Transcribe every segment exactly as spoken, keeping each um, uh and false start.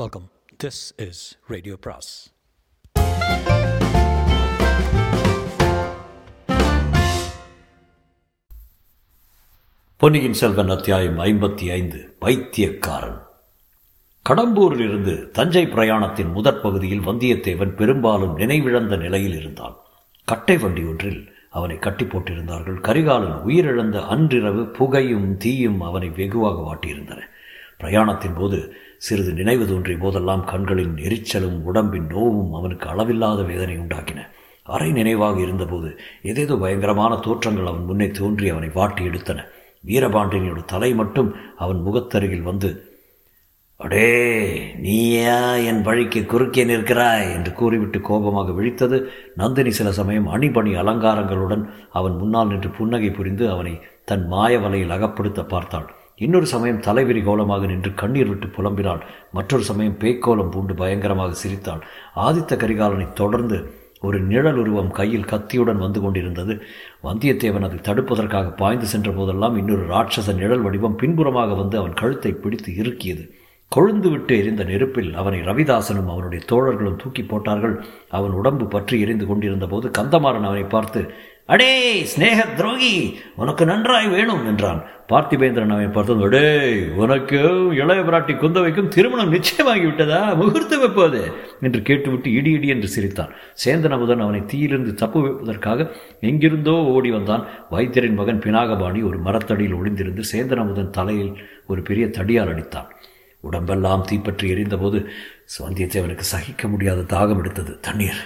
Welcome. This is radio பிராஸ். பொன்னியின் செல்வன் அத்தியாயம் ஐம்பத்தி ஐந்து. பைத்தியக்காரன். கடம்பூரிலிருந்து தஞ்சை பிரயாணத்தின் முதற் பகுதியில் வந்தியத்தேவன் பெரும்பாலும் நினைவிழந்த நிலையில் இருந்தான். கட்டை வண்டி ஒன்றில் அவனை கட்டி போட்டிருந்தார்கள். கரிகாலன் உயிரிழந்த அன்றிரவு புகையும் தீயும் அவனை வெகுவாக வாட்டியிருந்தன. பிரயாணத்தின் போது சிறிது நினைவு தோன்றிய போதெல்லாம் கண்களின் எரிச்சலும் உடம்பின் நோவும் அவனுக்கு அளவில்லாத வேதனை உண்டாக்கின. அரை நினைவாக இருந்தபோது ஏதேதோ பயங்கரமான தோற்றங்கள் அவன் முன்னே தோன்றி அவனை வாட்டி எடுத்தன. வீரபாண்டினியோட தலை மட்டும் அவன் முகத்தருகில் வந்து, "அடே, நீயா என் வழிக்கு குறுக்கே நிற்கிறாய்?" என்று கூறிவிட்டு கோபமாக விழித்தது. நந்தினி சில சமயம் அணிபணி அலங்காரங்களுடன் அவன் முன்னால் நின்று புன்னகை புரிந்து அவனை தன் மாய வலையில் அகப்படுத்த பார்த்தாள். இன்னொரு சமயம் தலைவிரி கோலமாக நின்று கண்ணீர் விட்டு புலம்பினாள். மற்றொரு சமயம் பேய்கோலம் பூண்டு பயங்கரமாக சிரித்தாள். ஆதித்த கரிகாலனை தொடர்ந்து ஒரு நிழல் உருவம் கையில் கத்தியுடன் வந்து கொண்டிருந்தது. வந்தியத்தேவன் அதை தடுப்பதற்காக பாய்ந்து சென்ற போதெல்லாம் இன்னொரு ராட்சச நிழல் வடிவம் பின்புறமாக வந்து அவன் கழுத்தை பிடித்து இறுக்கியது. கொழுந்துவிட்டு எரிந்த நெருப்பில் அவனை ரவிதாசனும் அவனுடைய தோழர்களும் தூக்கி போட்டார்கள். அவன் உடம்பு பற்றி எரிந்து கொண்டிருந்த போது கந்தமாறன் அவனை பார்த்து, "அடே ஸ்நேக துரோகி, உனக்கு நன்றாய் வேணும்" என்றான். பார்த்திபேந்திரன் அவனை பார்த்து, "அடே, உனக்கும் இளையபராட்டி குந்தவைக்கும் திருமணம் நிச்சயமாகிவிட்டதா? முகூர்த்தம் எப்போது?" என்று கேட்டுவிட்டு இடி இடி என்று சிரித்தான். சேந்தராமதன் அவனை தீயிலிருந்து தப்புவதற்காக எங்கிருந்தோ ஓடி வந்தான். வைத்தியரின் மகன் பினாகபாணி ஒரு மரத்தடியில் ஒளிந்திருந்து சேந்தராமதன் தலையில் ஒரு பெரிய தடியால் அடித்தான். உடம்பெல்லாம் தீப்பற்றி எரிந்தபோது வந்தியத்தேவனுக்கு சகிக்க முடியாத தாகம் எடுத்தது. "தண்ணீர்,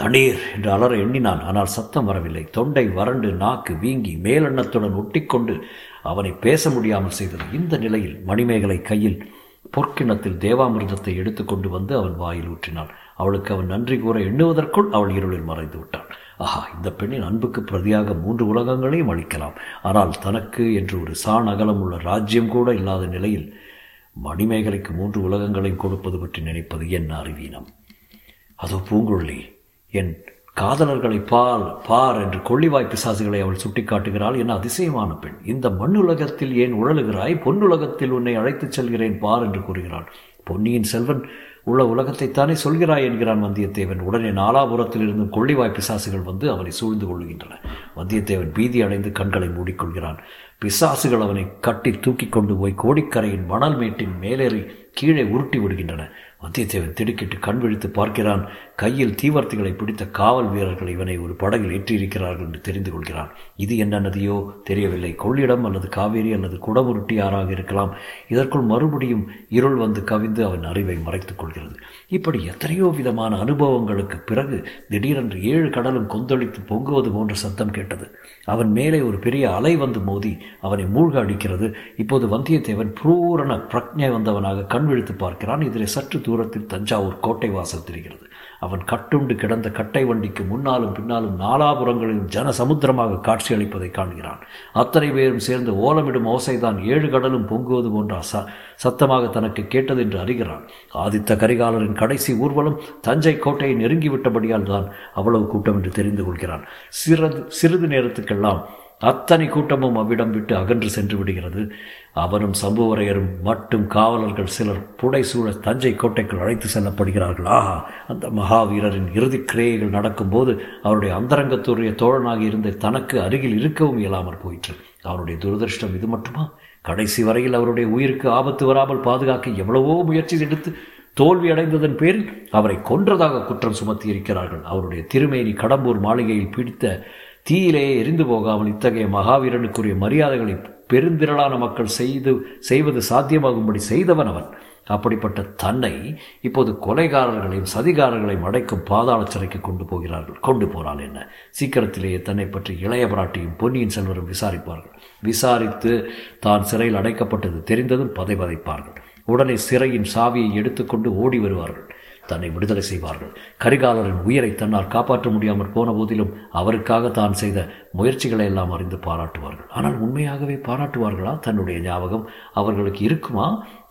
தண்ணீர்" என்று அலற எண்ணினான். ஆனால் சத்தம் வரவில்லை. தொண்டை வறண்டு நாக்கு வீங்கி மேலெண்ணத்துடன் ஒட்டிக்கொண்டு அவனை பேச முடியாமல் செய்தது. இந்த நிலையில் மணிமேகலை கையில் பொற்கிணத்தில் தேவாமிர்தத்தை எடுத்துக்கொண்டு வந்து அவன் வாயில் ஊற்றினாள். அவளுக்கு அவன் நன்றி கூற எண்ணுவதற்குள் அவள் இருளில் மறைந்து விட்டாள். ஆஹா, இந்த பெண்ணின் அன்புக்கு பிரதியாக மூன்று உலகங்களையும் அளிக்கலாம். ஆனால் தனக்கு என்று ஒரு சான் அகலம் உள்ள ராஜ்யம் கூட இல்லாத நிலையில் மணிமேகலைக்கு மூன்று உலகங்களையும் கொடுப்பது பற்றி நினைப்பது என்ன அறிவீனம்? அதோ பூங்கொல்லி, என் காதலர்களை பால் பார் என்று கொள்ளிவாய் பிசாசுகளை அவள் சுட்டி காட்டுகிறாள். என்ன அதிசயமான பெண்! இந்த மண்ணுலகத்தில் ஏன் உழலுகிறாய்? பொன்னுலகத்தில் உன்னை அழைத்துச் செல்கிறேன் பார் என்று கூறுகிறாள். பொன்னியின் செல்வன் உள்ள உலகத்தைத்தானே சொல்கிறாய் என்கிறான் வந்தியத்தேவன். உடனே நாலாபுரத்தில் இருந்து கொள்ளிவாய் பிசாசுகள் வந்து அவனை சூழ்ந்து கொள்ளுகின்றன. வந்தியத்தேவன் பீதி அடைந்து கண்களை மூடிக்கொள்கிறான். பிசாசுகள் அவனை கட்டி தூக்கி கொண்டு போய் கோடிக்கரையின் மணல் மேட்டின் மேலேறி கீழே உருட்டி விடுகின்றன. வந்தியத்தேவன் திடுக்கிட்டு கண் விழித்து பார்க்கிறான். கையில் தீவர்த்திகளை பிடித்த காவல் வீரர்கள் இவனை ஒரு படகில் ஏற்றியிருக்கிறார்கள் என்று தெரிந்து கொள்கிறான். இது என்ன நதியோ தெரியவில்லை. கொள்ளிடம் அல்லது காவேரி அல்லது குடமுருட்டி ஆறாக இருக்கலாம். இதற்குள் மறுபடியும் இருள் வந்து கவிந்து அவன் அறிவை மறைத்துக் கொள்கிறது. இப்படி எத்தனையோ விதமான அனுபவங்களுக்கு பிறகு திடீரென்று ஏழு கடலும் கொந்தளித்து பொங்குவது போன்ற சத்தம் கேட்டது. அவன் மேலே ஒரு பெரிய அலை வந்து மோதி அவனை மூழ்க அடிக்கிறது. இப்போது வந்தியத்தேவன் பூரண பிரக்ஞை வந்தவனாக கண் விழித்து பார்க்கிறான். இதில் சற்று தூரத்தில் தஞ்சாவூர் கோட்டை வாசல் தெரிகிறது. அவன் கட்டுண்டு கிடந்த கட்டை வண்டிக்கு முன்னாலும் பின்னாலும் நாலாபுரங்களிலும் ஜனசமுத்திரமாக காட்சியளிப்பதை காண்கிறான். அத்தனை பேரும் சேர்ந்து ஓலமிடும் ஓசைதான் ஏழு கடலும் பொங்குவது போன்ற ச சத்தமாக தனக்கு கேட்டது என்று அறிகிறான். ஆதித்த கரிகாலரின் கடைசி ஊர்வலம் தஞ்சை கோட்டையை நெருங்கிவிட்டபடியால் தான் அவ்வளவு கூட்டம் என்று தெரிந்து கொள்கிறான். சிறிது சிறிது நேரத்துக்கெல்லாம் அத்தனை கூட்டமும் அவ்விடம் விட்டு அகன்று சென்று விடுகிறது. அவனும் சம்புவரையரும் மட்டும் காவலர்கள் சிலர் புடைசூழ தஞ்சை கோட்டைக்குள் அழைத்து செல்லப்படுகிறார்கள். ஆஹா, அந்த மகாவீரரின் இறுதி கிரியைகள் நடக்கும்போது அவருடைய அந்தரங்கத்துடைய தோழனாக இருந்த தனக்கு அருகில் இருக்கவும் இயலாமற் போயிற்று. அவனுடைய துரதிருஷ்டம் இது மட்டுமா? கடைசி வரையில் அவருடைய உயிருக்கு ஆபத்து வராமல் பாதுகாக்க எவ்வளவோ முயற்சி எடுத்து தோல்வி அடைந்ததன் பேரில் அவரை கொன்றதாக குற்றம் சுமத்தி இருக்கிறார்கள். அவருடைய திருமேனி கடம்பூர் மாளிகையில் பிடித்த தீயிலே எரிந்து போகாமல் இத்தகைய மகாவீரனுக்குரிய மரியாதைகளை பெருந்திரளான மக்கள் செய்து செய்வது சாத்தியமாகும்படி செய்தவன் அவன். அப்படிப்பட்ட தன்னை இப்போது கொலைகாரர்களையும் சதிகாரர்களையும் அடைக்கும் பாதாள சிறைக்கு கொண்டு போகிறார்கள். கொண்டு போனால் என்ன? சீக்கிரத்திலேயே தன்னை பற்றி இளையபராட்டியும் பொன்னியின் செல்வரும் விசாரிப்பார்கள். விசாரித்து தான் சிறையில் அடைக்கப்பட்டது தெரிந்ததும் பதை பதைப்பார்கள். உடனே சிறையின் சாவியை எடுத்துக்கொண்டு ஓடி வருவார்கள். தன்னை விடுதலை செய்வார்கள். கரிகாலரின் உயிரை தன்னால் காப்பாற்ற முடியாமல் போன போதிலும் அவருக்காக தான் செய்த முயற்சிகளை எல்லாம் அறிந்து பாராட்டுவார்கள். ஆனால் உண்மையாகவே பாராட்டுவார்களா? தன்னுடைய ஞாபகம் அவர்களுக்கு இருக்குமா?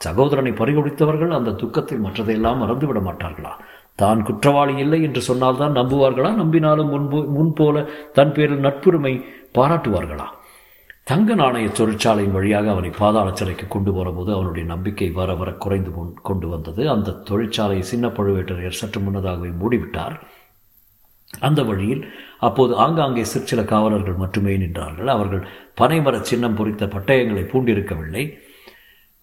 சகோதரனை பறிகொடுத்தவர்கள் அந்த துக்கத்தில் மற்றதையெல்லாம் மறந்துவிட மாட்டார்களா? தான் குற்றவாளி இல்லை என்று சொன்னால்தான் நம்புவார்களா? நம்பினாலும் முன்பு முன்போல தன் பேரில் நட்புரிமை பாராட்டுவார்களா? தங்க நாணய தொழிற்சாலையின் வழியாக அவனை பாதாள சிறைக்கு கொண்டு போனபோது அவனுடைய நம்பிக்கை வர வர குறைந்து கொண்டு வந்தது. அந்த தொழிற்சாலையை சின்ன பழுவேட்டரையர் சற்று முன்னதாகவே மூடிவிட்டார். அந்த வழியில் அப்போது ஆங்காங்கே சிற்சில காவலர்கள் மட்டுமே நின்றார்கள். அவர்கள் பனைமர சின்னம் பொறித்த பட்டயங்களை பூண்டிருக்கவில்லை.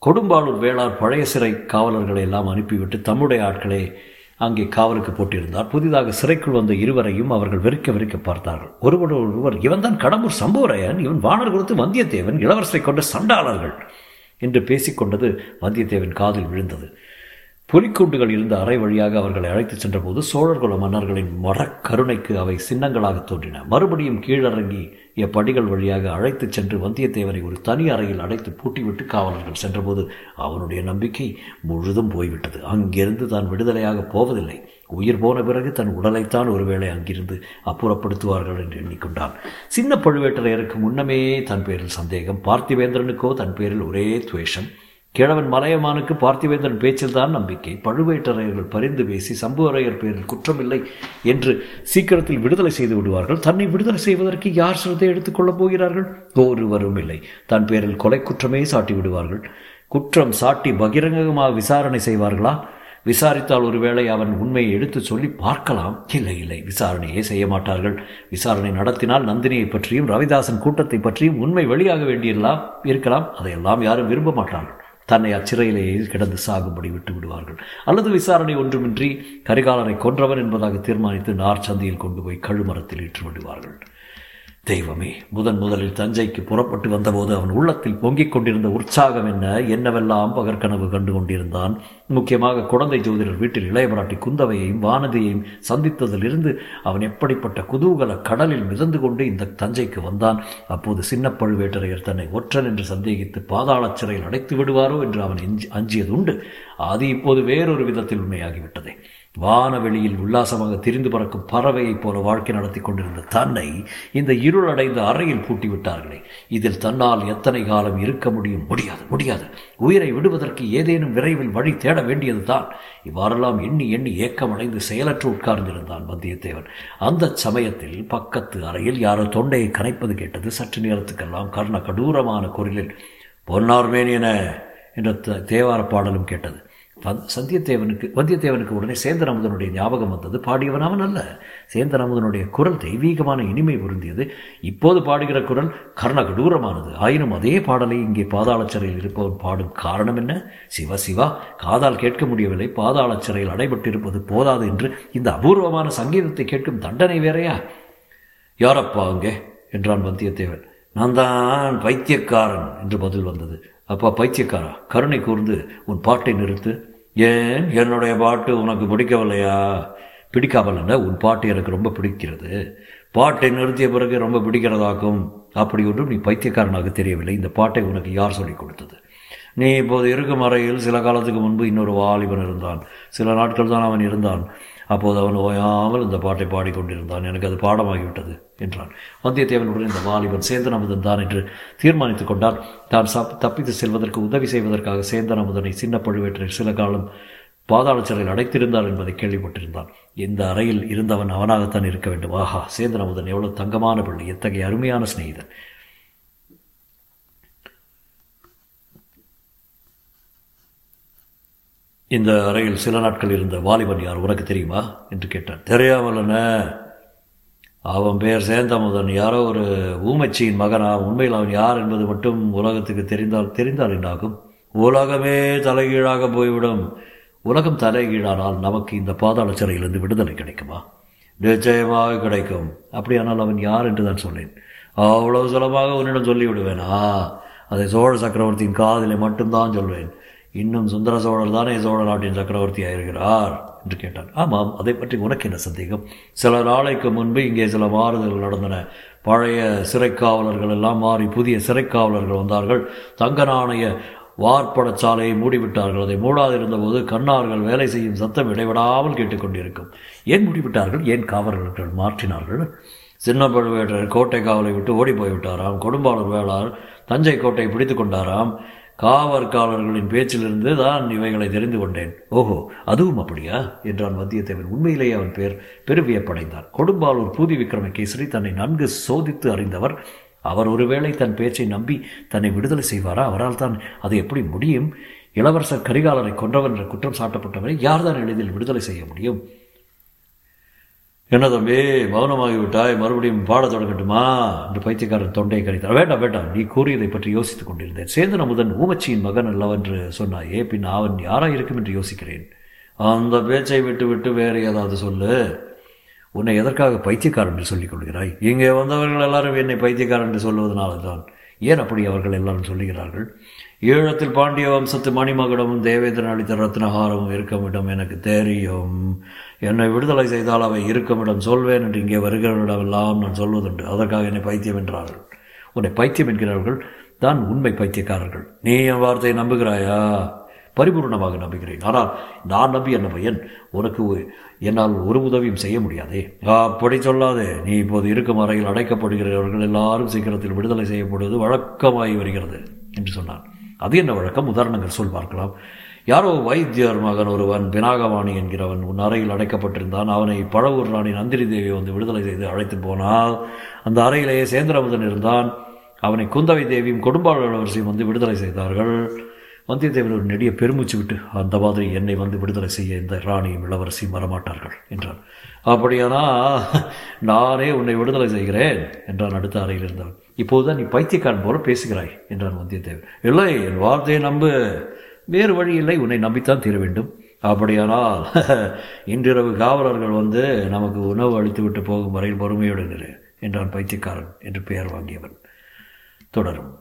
கொடும்பாளூர் வேளார் பழைய சிறை காவலர்களை எல்லாம் அனுப்பிவிட்டு தம்முடைய ஆட்களை அங்கே காவலுக்கு போட்டிருந்தார். புதிதாக சிறைக்குள் வந்த இருவரையும் அவர்கள் வெறிக்க வெறிக்க பார்த்தார்கள். ஒருவர் ஒருவர் இவன்தான் கடம்பூர் சம்புவரையன், இவன் வானர் குலத்து வந்தியத்தேவன், இளவரசரை கொண்ட சண்டாளர்கள் என்று பேசிக்கொண்டது வந்தியத்தேவன் காதில் விழுந்தது. புலிக்கூண்டுகள் இருந்த அறை வழியாக அவர்களை அழைத்துச் சென்றபோது சோழர்குல மன்னர்களின் மரக்கருணைக்கு அவை சின்னங்களாக தோன்றின. மறுபடியும் கீழறங்கி எப்படிகள் வழியாக அழைத்துச் சென்று வந்தியத்தேவனை ஒரு தனி அறையில் அடைத்து பூட்டிவிட்டு காவலர்கள் சென்றபோது அவனுடைய நம்பிக்கை முழுதும் போய்விட்டது. அங்கிருந்து தான் விடுதலையாக போவதில்லை, உயிர் போன பிறகு தன் உடலைத்தான் ஒருவேளை அங்கிருந்து அப்புறப்படுத்துவார்கள் என்று எண்ணிக்கொண்டான். சின்ன பழுவேட்டரையருக்கு முன்னமே தன் பேரில் சந்தேகம், பார்த்திவேந்திரனுக்கோ தன் பேரில் ஒரே துவேஷம். கிழவன் மலையமானுக்கு பார்த்திபேந்திரன் பேச்சில்தான் நம்பிக்கை. பழுவேட்டரையர்கள் பரிந்து பேசி சம்புவரையர் பேரில் குற்றமில்லை என்று சீக்கிரத்தில் விடுதலை செய்து விடுவார்கள். தன்னை விடுதலை செய்வதற்கு யார் சிரத்தை எடுத்துக்கொள்ளப் போகிறார்கள்? ஒருவரும் இல்லை. தன் பேரில் கொலை குற்றமே சாட்டி விடுவார்கள். குற்றம் சாட்டி பகிரங்கமாக விசாரணை செய்வார்களா? விசாரித்தால் ஒருவேளை அவன் உண்மையை எடுத்து சொல்லி பார்க்கலாம். இல்லை இல்லை, விசாரணையே செய்ய மாட்டார்கள். விசாரணை நடத்தினால் நந்தினியை பற்றியும் ரவிதாசன் கூட்டத்தை பற்றியும் உண்மை வெளியாக வேண்டியெல்லாம் இருக்கலாம். அதையெல்லாம் யாரும் விரும்ப மாட்டார்கள். தன்னை அச்சிறையிலேயே கிடந்து சாகும்படி விட்டு விடுவார்கள். அல்லது விசாரணை ஒன்றுமின்றி கரிகாலனை கொன்றவன் என்பதாக தீர்மானித்து நார் சந்தியில் கொண்டு போய் கழுமரத்தில் ஏற்றி விடுவார்கள். தெய்வமே, முதன் முதலில் தஞ்சைக்கு புறப்பட்டு வந்தபோது அவன் உள்ளத்தில் பொங்கிக் கொண்டிருந்த உற்சாகம் என்ன என்னவெல்லாம் பகற்கனவு கண்டு கொண்டிருந்தான். முக்கியமாக குழந்தை ஜோதிடர் வீட்டில் இளையபராட்டி குந்தவையையும் வானதியையும் சந்தித்ததிலிருந்து அவன் எப்படிப்பட்ட குதூகல கடலில் மிதந்து கொண்டு இந்த தஞ்சைக்கு வந்தான். அப்போது சின்ன பழுவேட்டரையர் தன்னை ஒற்றன் என்று சந்தேகித்து பாதாள சிறையில் அடைத்து விடுவாரோ என்று அவன் அஞ்சியது உண்டு. அது இப்போது வேறொரு விதத்தில் உண்மையாகிவிட்டதே. வானவெளியில் உல்லாசமாக திரிந்து பறக்கும் பறவையைப் போல வாழ்க்கை நடத்தி கொண்டிருந்த தன்னை இந்த இருளடைந்த அறையில் பூட்டிவிட்டார்களே, இதில் தன்னால் எத்தனை காலம் இருக்க முடியும்? முடியாது முடியாது. உயிரை விடுவதற்கு ஏதேனும் விரைவில் வழி தேட வேண்டியது தான். இவ்வாறெல்லாம் எண்ணி எண்ணி ஏக்கமடைந்து செயலற்று உட்கார்ந்திருந்தான் வந்தியத்தேவன். அந்த சமயத்தில் பக்கத்து அறையில் யாரோ தொண்டையை கனைப்பது கேட்டது. சற்று நேரத்துக்கெல்லாம் கர்ண கடூரமான குரலில் பொன்னார்மேனியன என்ற தேவார பாடலும் கேட்டது. சந்தியத்தேவனுக்கு வந்தியத்தேவனுக்கு உடனே சேந்தராமதனுடைய ஞாபகம் வந்தது. பாடியவன் அவன் அல்ல. சேந்தராமதனுடைய குரல் தெய்வீகமான இனிமை பொருந்தியது. இப்போது பாடுகிற குரல் கர்ணகடூரமானது. ஆயினும் அதே பாடலை இங்கே பாதாள சிறையில் இருப்பவன் பாடும் காரணம் என்ன? சிவ சிவா, காதால் கேட்க முடியவில்லை, பாதாள சிறையில் அடைபட்டிருப்பது போதாது என்று இந்த அபூர்வமான சங்கீதத்தை கேட்கும் தண்டனை வேறையா? யாரப்பா அங்கே என்றான் வந்தியத்தேவன். நான் தான் பைத்தியக்காரன் என்று பதில் வந்தது. அப்பா பைத்தியக்காரா? கருணை கூர்ந்து உன் பாட்டை நிறுத்து. ஏன் என்னுடைய பாட்டு உனக்கு பிடிக்கவில்லையா? பிடிக்காமல் இல்லை, உன் பாட்டு எனக்கு ரொம்ப பிடிக்கிறது. பாட்டை நிறுத்திய பிறகு ரொம்ப பிடிக்கிறதாக்கும். அப்படி ஒன்றும் நீ பைத்தியக்காரனாக தெரியவில்லை. இந்த பாட்டை உனக்கு யார் சொல்லிக் கொடுத்தது? நீ இப்போது இருக்கும் அறையில் சில காலத்துக்கு முன்பு இன்னொரு வாலிபன் இருந்தான். சில நாட்கள் தான் அவன் இருந்தான். அப்போது அவன் ஓயாமல் இந்த பாட்டை பாடிக்கொண்டிருந்தான். எனக்கு அது பாடமாகிவிட்டது என்றான் வந்தியத்தேவனுடன். இந்த வாலிபன் சேந்தராமதன் தான் என்று தீர்மானித்துக் கொண்டான். தான் சப் தப்பித்து செல்வதற்கு உதவி செய்வதற்காக சேந்தராமதனை சின்ன பழுவேட்டரையர் சில காலம் பாதாள சிறையில் அடைத்திருந்தார் என்பதை கேள்விப்பட்டிருந்தான். இந்த அறையில் இருந்தவன் அவனாகத்தான் இருக்க வேண்டும். ஆஹா, சேந்தராமதன் எவ்வளவு தங்கமான பிள்ளை, எத்தகைய அருமையான சிநேகிதன். இந்த அறையில் சில நாட்கள் இருந்த வாலிபன் யார் உனக்கு தெரியுமா என்று கேட்டான். தெரியாமலன, அவன் பேர் சேந்தமுதன், யாரோ ஒரு ஊமைச்சியின் மகனா? உண்மையில் அவன் யார் என்பது மட்டும் உலகத்துக்கு தெரிந்தால் தெரிந்தால் என்னாகும்? உலகமே தலைகீழாக போய்விடும். உலகம் தலைகீழானால் நமக்கு இந்த பாதாள சிறையிலிருந்து விடுதலை கிடைக்குமா? நிச்சயமாக கிடைக்கும். அப்படியானால் அவன் யார் என்று தான் சொன்னேன். அவ்வளவு சுலமாக உன்னிடம் சொல்லிவிடுவேனா? அதை சோழ சக்கரவர்த்தியின் காதிலே மட்டும்தான் சொல்வேன். இன்னும் சுந்தர சோழர் தானே சோழ நாட்டின் சக்கரவர்த்தி ஆயிருக்கிறார் என்று கேட்டான். ஆமாம், அதை பற்றி உனக்கு என்ன சந்தேகம்? சில நாளைக்கு முன்பு இங்கே சில மாறுதல்கள் நடந்தன. பழைய சிறைக்காவலர்கள் எல்லாம் மாறி புதிய சிறைக்காவலர்கள் வந்தார்கள். தங்க நாணய வார்ப்படச்சாலையை மூடிவிட்டார்கள். அதை மூடாதிருந்த போது கண்ணார்கள் வேலை செய்யும் சத்தம் இடைவிடாமல் கேட்டுக்கொண்டிருக்கும். ஏன் மூடிவிட்டார்கள்? ஏன் காவலர்கள் மாற்றினார்கள்? சின்ன பழுவேட்டரையர் கோட்டை காவலை விட்டு ஓடி போய்விட்டாராம். கொடும்பாளூர் வேளார் தஞ்சை கோட்டையை பிடித்து கொண்டாராம். காவற்காரர்களின் பேச்சிலிருந்து தான் இவைகளை தெரிந்து கொண்டேன். ஓஹோ, அதுவும் அப்படியா என்றான் வந்தியத்தேவன். உண்மையிலேயே அவன் பேர் பெருவியப்படைந்தான். கொடும்பாளூர் பூதி விக்ரமகேசரி தன்னை நன்கு சோதித்து அறிந்தவர். அவர் ஒருவேளை தன் பேச்சை நம்பி தன்னை விடுதலை செய்வாரா? அவரால் தான் அது எப்படி முடியும்? இளவரசர் கரிகாலரை கொன்றவர் என்ற குற்றம் சாட்டப்பட்டவரை யார்தான் எளிதில் விடுதலை செய்ய முடியும்? என்ன தம்பி மௌனமாகிவிட்டாய், மறுபடியும் பாட தொடங்கட்டுமா என்று பைத்தியக்காரன் தொண்டையை கரைத்தார். வேண்டாம் வேண்டாம், நீ கூறியதை பற்றி யோசித்துக் கொண்டிருந்தேன். சேந்தராமதன் ஊமச்சியின் மகன் அல்லவென்று சொன்னாயே, பின் அவன் யாராயிருக்கும் என்று யோசிக்கிறேன். அந்த பேச்சை விட்டு விட்டு வேறு ஏதாவது சொல்லு. உன்னை எதற்காக பைத்தியக்காரன் என்று சொல்லிக் கொள்கிறாய்? இங்கே வந்தவர்கள் எல்லாரும் என்னை பைத்தியக்காரன் என்று சொல்வதனால தான். ஏன் அப்படி அவர்கள் எல்லாரும் சொல்லுகிறார்கள்? ஈழத்தில் பாண்டிய வம்சத்து மணிமகுடமும் தேவேந்திரன் அளித்த ரத்னஹாரமும் இருக்குமிடம் எனக்கு தெரியும். என்னை விடுதலை செய்தால் அவை இருக்குமிடம் சொல்வேன் என்று இங்கே வருகிறவரிடமெல்லாம் நான் சொல்வதுண்டு. அதற்காக என்னை பைத்தியம் என்றார்கள். உன்னை பைத்தியம் என்கிறவர்கள் தான் உண்மை பைத்தியக்காரர்கள். நீ என் வார்த்தையை நம்புகிறாயா? பரிபூர்ணமாக நம்புகிறேன். ஆனால் நான் நம்பி என்ன பையன்? உனக்கு என்னால் ஒரு உதவியும் செய்ய முடியாதே. அப்படி சொல்லாதே. நீ இப்போது இருக்கும் அறையில் அடைக்கப்படுகிறவர்கள் எல்லாரும் சீக்கிரத்தில் விடுதலை செய்யப்படுவது வழக்கமாகி வருகிறது என்று சொன்னான். அது என்ன வழக்கம்? உதாரணங்கள் சொல் பார்க்கலாம். யாரோ வைத்தியர் மகன் ஒருவன், பினாகபாணி என்கிறவன், உன் அறையில் அடைக்கப்பட்டிருந்தான். அவனை பழவூர் ராணி நந்தினி தேவி வந்து விடுதலை செய்து அழைத்து போனால், அந்த அறையிலேயே சேந்தராமதன் இருந்தான். அவனை குந்தவை தேவியும் கொடும்பாளூர் இளவரசியும் வந்து விடுதலை செய்தார்கள். வந்தியத்தேவன் ஒரு நெடிய பெருமூச்சு விட்டு, அந்த மாதிரி என்னை வந்து விடுதலை செய்ய இந்த ராணியும் இளவரசியும் வரமாட்டார்கள் என்றான். அப்படியானா நானே உன்னை விடுதலை செய்கிறேன் என்றான் அடுத்த அறையில் இருந்தான். இப்போதுதான் நீ பைத்தியக்காரன் போல பேசுகிறாய் என்றான் வந்தியத்தேவன். இல்லை, என் வார்த்தையை நம்பு. வேறு வழி இல்லை, உன்னை நம்பித்தான் தீர வேண்டும். அப்படியானால் இன்றிரவு காவலர்கள் வந்து நமக்கு உணவு அளித்து விட்டு போகும் வரையில் பொறுமையோடு நிறு என்றான் பைத்தியக்காரன் என்று பெயர் வாங்கியவன். தொடரும்.